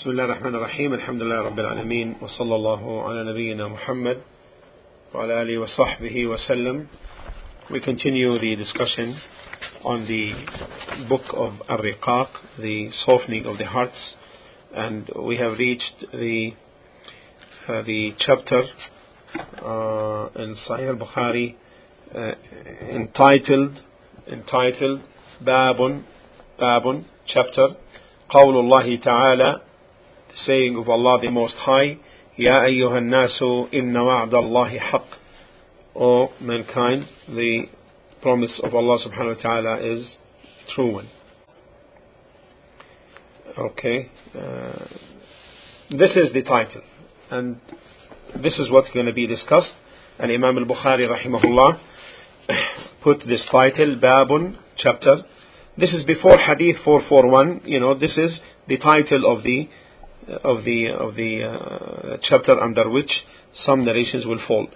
بسم الله الرحمن الرحيم الحمد لله رب العالمين وصلى الله على نبينا محمد وعلى آله وصحبه وسلم. We continue the discussion on the book of Ar-Riqaq, the softening of the hearts, and we have reached the chapter in Sahih al-Bukhari entitled Babun, chapter, قول الله تعالى, saying of Allah the Most High, يَا أَيُّهَا النَّاسُ إِنَّ وَعْدَ اللَّهِ حَقٌّ. O mankind, the promise of Allah subhanahu wa ta'ala is true one. Okay, this is the title, and this is what's going to be discussed. And Imam al-Bukhari rahimahullah put this title, Babun, chapter. This is before Hadith 441. You know, this is the title of the chapter under which some narrations will fall.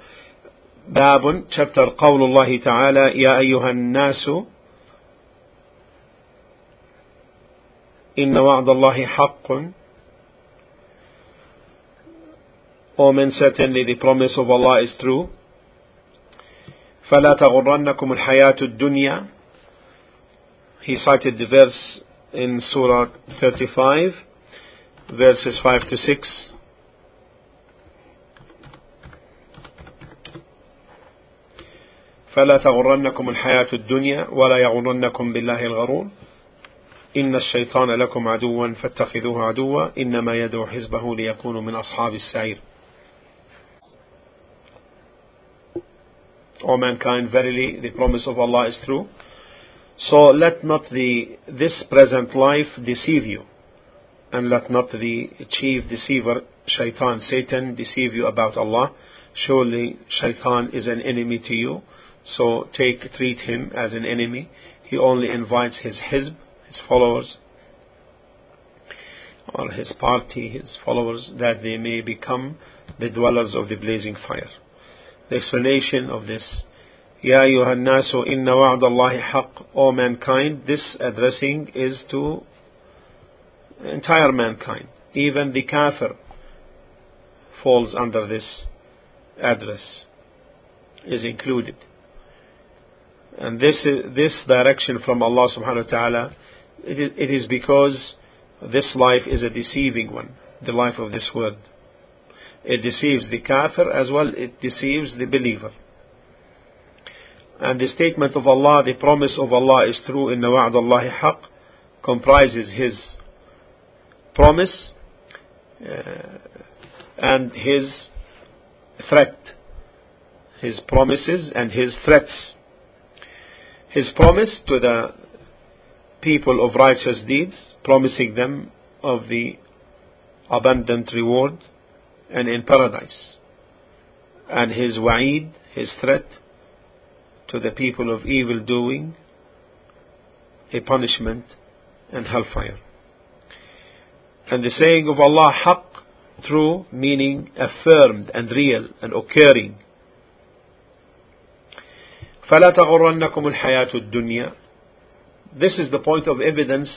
Babun, chapter, Qawlullahi Ta'ala, Ya ayyuhan nasu inna wa'dallahi haqqun. O men, certainly the promise of Allah is true. فَلَا تَغُرَّنَّكُمُ الْحَيَاةُ الدُّنْيَا. He cited the verse in Surah 35, verses 5 to 6. فَلَا تَغُرَّنَّكُمُ الْحَيَاةُ الدُّنْيَا وَلَا يَغُرَّنَّكُمْ بِاللَّهِ الْغَرُورُ. إِنَّ الشَّيْطَانَ لَكُمْ عَدُوًّا فَاتَّخِذُوهُ عَدُوًّا إِنَّمَا يَدْعُو حِزْبَهُ لِيَكُونُوا مِنْ أَصْحَابِ السَّعِيرِ. O mankind, verily the promise of Allah is true. So let not this present life deceive you, and let not the chief deceiver, Shaitan, Satan, deceive you about Allah. Surely Shaitan is an enemy to you, so treat him as an enemy. He only invites his hizb, his followers, or his party, his followers, that they may become the dwellers of the blazing fire. The explanation of this, Ya ayyuhan nasu inna wa'dallahi haqq. O mankind, this addressing is to entire mankind. Even the kafir falls under this address, is included. And this direction from Allah subhanahu wa ta'ala, it is because this life is a deceiving one, the life of this world. It deceives the kafir as well, it deceives the believer. And the statement of Allah, the promise of Allah is true, inna wa'ad Allahi haq, comprises His promise and His threat. His promises and His threats. His promise to the people of righteous deeds, promising them of the abundant reward and in paradise. And His wa'id, His threat, to the people of evil doing, a punishment and hellfire. And the saying of Allah, haqq, true, meaning affirmed and real and occurring. فَلَا تَغُرَّنَّكُمُ الْحَيَاةُ الدُّنْيَا. This is the point of evidence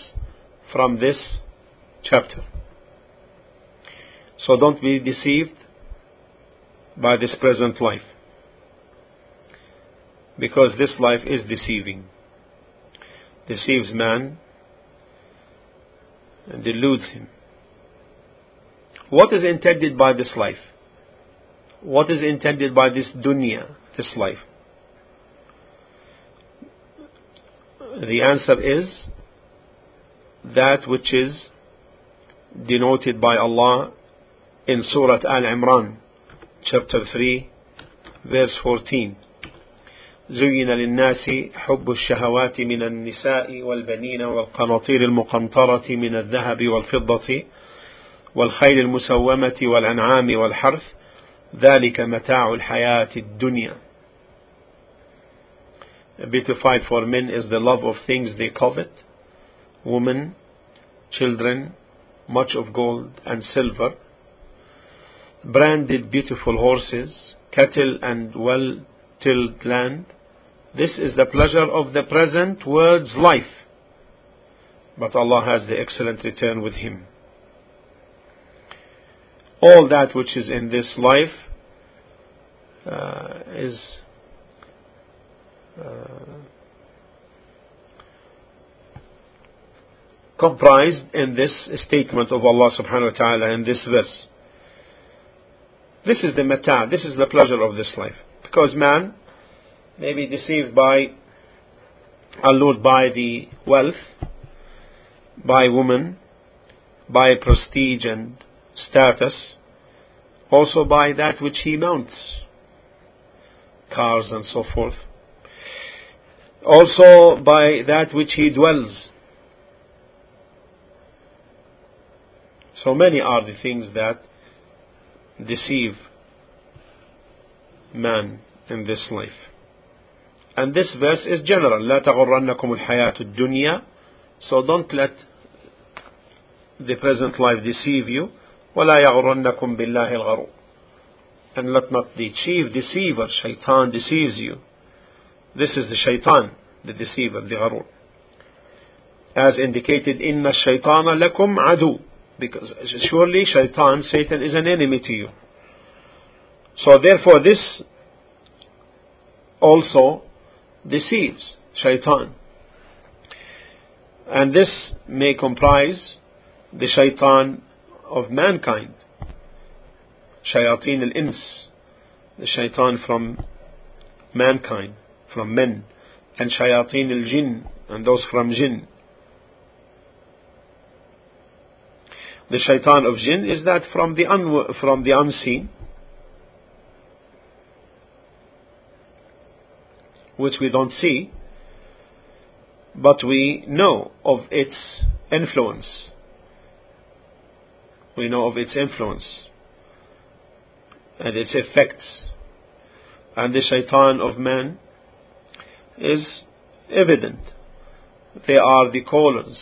from this chapter. So don't be deceived by this present life, because this life is deceiving, deceives man and deludes him. What is intended by this life? What is intended by this dunya, this life? The answer is that which is denoted by Allah in Surah Al Imran, chapter 3, verse 14. زين للناس حب الشهوات من النساء والبنين والقناطير المقنطرة من الذهب والفضة والخيل المسومة والأنعام والحرث ذلك متاع الحياة الدنيا. Beautified for men is the love of things they covet, women, children, much of gold and silver, branded beautiful horses, cattle and well-tilled land. This is the pleasure of the present world's life, but Allah has the excellent return with Him. all that which is in this life is comprised in this statement of Allah subhanahu wa ta'ala in this verse. This is the mata, this is the pleasure of this life. Because man may be deceived by, allured by the wealth, by woman, by prestige and status, also by that which he mounts, cars and so forth, also by that which he dwells. So many are the things that deceive man in this life. And this verse is general. لا تغرنكم الحياة الدنيا. So don't let the present life deceive you. ولا يغرنكم بالله الغرور. And let not the chief deceiver, shaitan, deceives you. This is the shaitan, the deceiver, the gharur. As indicated, إن الشيطان لكم عدو. Because surely shaitan, Satan, is an enemy to you. So therefore this also deceives shaitan. And this may comprise the shaitan of mankind. Shayateen al-ins. The shaitan from mankind, from men. And shayateen al-jinn. And those from jinn. The shaitan of jinn is that from the unseen, which we don't see, but we know of its influence. We know of its influence and its effects. And the shaitan of man is evident. They are the callers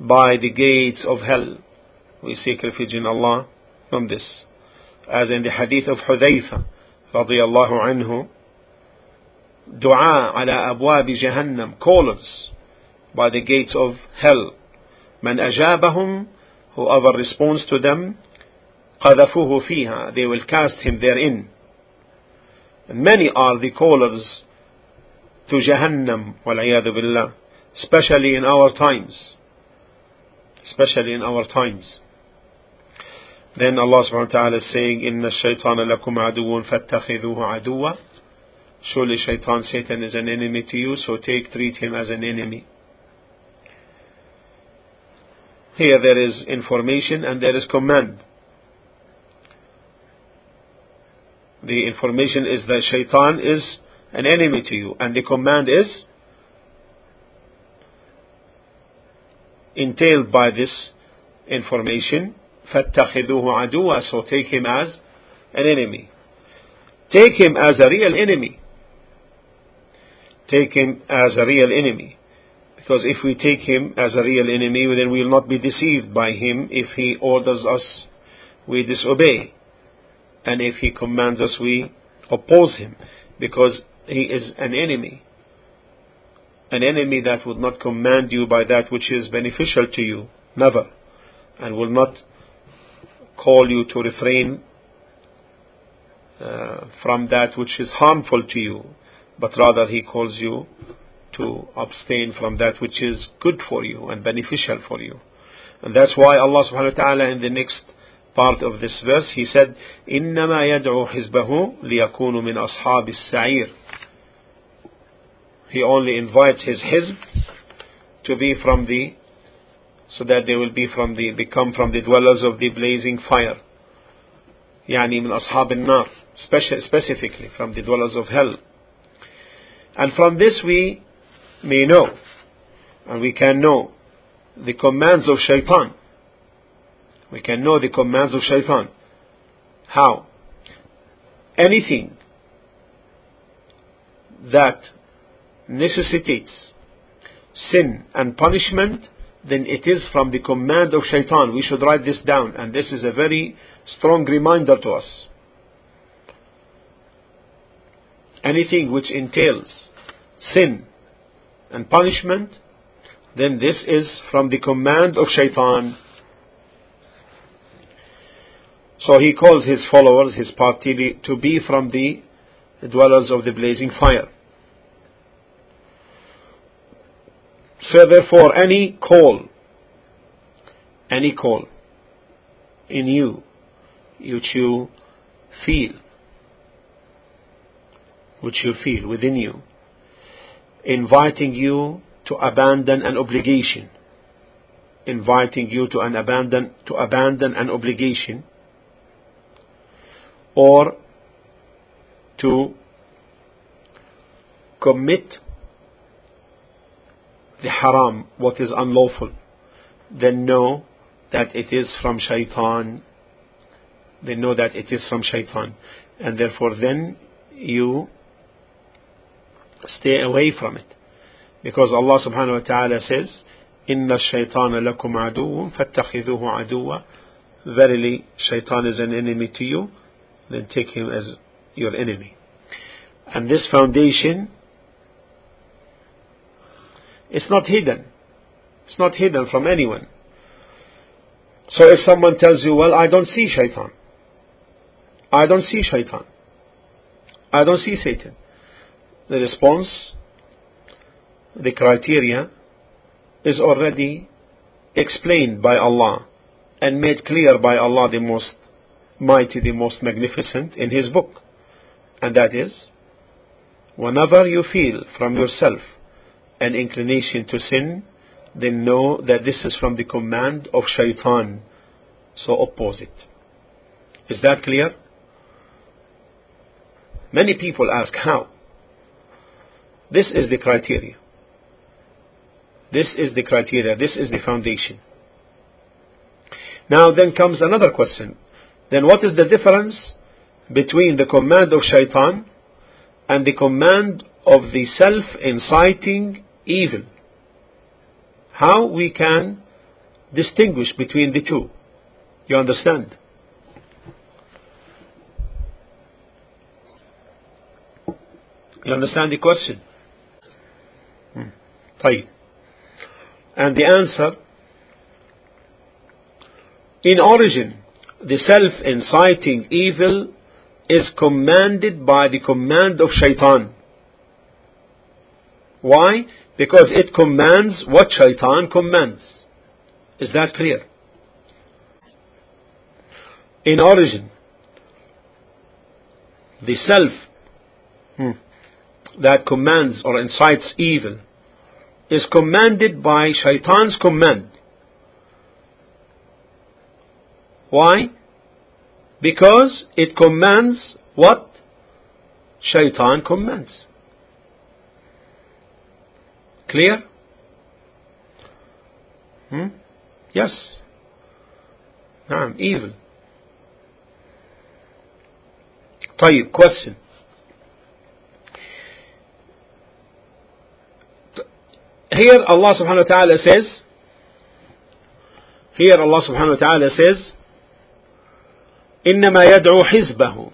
by the gates of hell. We seek refuge in Allah from this, as in the hadith of Hudayfa radiyallahu anhu, dua ala abwabi jahannam, callers by the gates of hell. Man ajabahum, whoever responds to them, qadhafuhu fiha, they will cast him therein. And many are the callers to jahannam, wal a'yadu billah, especially in our times. Especially in our times. Then Allah subhanahu wa ta'ala is saying, إِنَّ الشَّيْطَانَ لَكُمْ عَدُوٌ فَاتَّخِذُوهُ عَدُوًا. Surely shaitan, Satan, is an enemy to you, so treat him as an enemy. Here there is information and there is command. The information is that shaitan is an enemy to you, and the command is entailed by this information, فَاتَّخِذُوهُ عَدُوًا, so take him as an enemy. Take him as a real enemy. Take him as a real enemy. Because if we take him as a real enemy, then we will not be deceived by him. If he orders us, we disobey. And if he commands us, we oppose him. Because he is an enemy. An enemy that would not command you by that which is beneficial to you, never, and will not call you to refrain from that which is harmful to you, but rather he calls you to abstain from that which is good for you and beneficial for you. And that's why Allah subhanahu wa ta'ala in the next part of this verse, he said, إِنَّمَا يَدْعُو حِزْبَهُ لِيَكُونُ مِنْ أَصْحَابِ السَّعِيرِ. He only invites his hizb to be from the, so that they will be from the, become from the dwellers of the blazing fire. يعني من أصحاب النار, specifically from the dwellers of hell. And from this we may know, and we can know the commands of shaitan. We can know the commands of shaitan. How? Anything that necessitates sin and punishment, then it is from the command of shaitan. We should write this down, and this is a very strong reminder to us. Anything which entails sin and punishment, then this is from the command of shaitan. So he calls his followers, his party, to be from the dwellers of the blazing fire. So therefore, any call in you, which you feel within you, inviting you to abandon an obligation, or to commit the haram, what is unlawful, then know that it is from shaitan. And therefore then you stay away from it. Because Allah subhanahu wa ta'ala says, Inna shaytana lakum aduwwun fattakhidhuhu aduwwa. Verily, shaitan is an enemy to you, then take him as your enemy. And this foundation, it's not hidden. It's not hidden from anyone. So if someone tells you, well, I don't see shaitan. I don't see Satan. The response, the criteria, is already explained by Allah and made clear by Allah, the Most Mighty, the Most Magnificent, in His book. And that is, whenever you feel from yourself an inclination to sin, then know that this is from the command of shaitan, so oppose it. Is that clear? Many people ask how. This is the criteria. This is the foundation. Now then comes another question. Then what is the difference between the command of shaitan and the command of the self-inciting evil? How we can distinguish between the two? You understand? You understand the question? And the answer, in origin, the self-inciting evil is commanded by the command of shaitan. Why? Because it commands what shaitan commands. Is that clear? In origin, the self that commands or incites evil is commanded by shaitan's command. Why? Because it commands what shaitan commands. Clear? Yes. Evil. طيب, question. Here Allah subhanahu wa ta'ala says, إِنَّمَا يَدْعُو حِزْبَهُ.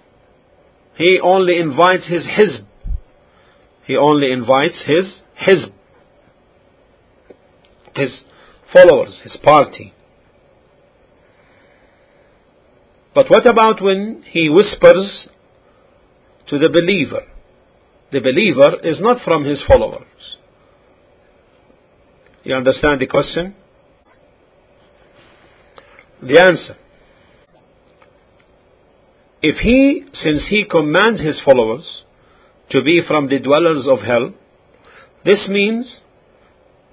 He only invites his hizb. His followers, his party. But what about when he whispers to the believer? The believer is not from his followers. You understand the question? The answer. Since he commands his followers to be from the dwellers of hell, this means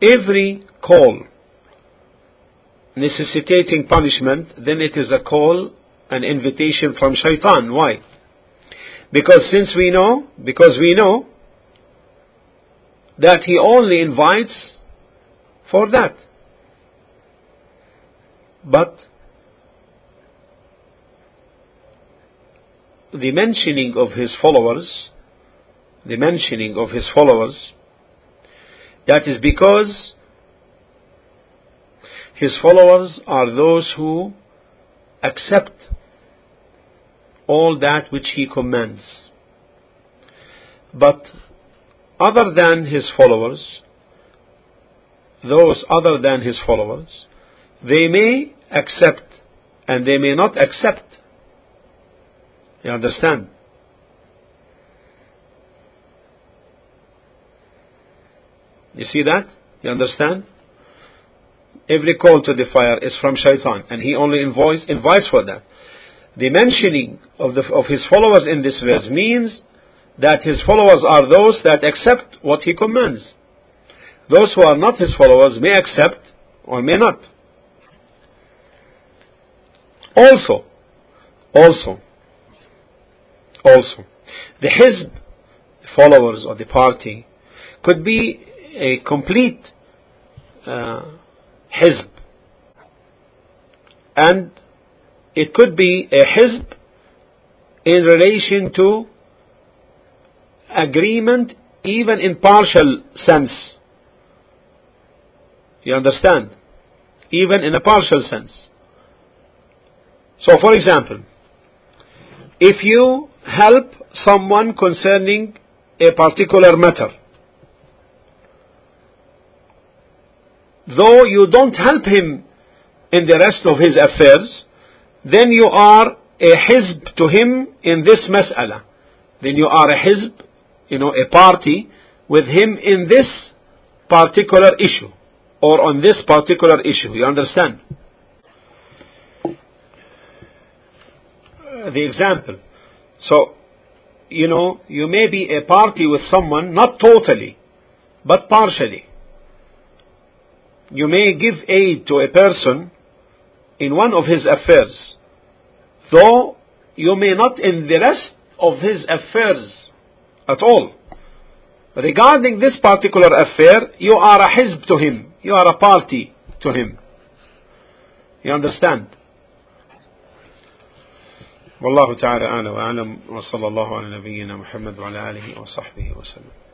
every call necessitating punishment, then it is a call, an invitation from shaitan. Why? Because we know that he only invites for that. But the mentioning of his followers, that is because his followers are those who accept all that which he commands. But those other than his followers, they may accept and they may not accept You understand? You see that? You understand? Every call to the fire is from Shaitan, and he only invites for that. The mentioning of his followers in this verse means that his followers are those that accept what he commands. Those who are not his followers may accept or may not. Also, the hizb, the followers of the party, could be a complete hizb, and it could be a hizb in relation to agreement, even in partial sense. You understand? Even in a partial sense. So, for example, if you help someone concerning a particular matter, though you don't help him in the rest of his affairs, then you are a hizb to him in this mas'ala. Then you are a hizb, a party with him in this particular issue, or on this particular issue. You understand? The example. So, you may be a party with someone, not totally, but partially. You may give aid to a person in one of his affairs, though you may not in the rest of his affairs at all. Regarding this particular affair, you are a hizb to him. You are a party to him. You understand? والله تعالى أعلم وصلى الله على نبينا محمد وعلى آله وصحبه وسلم.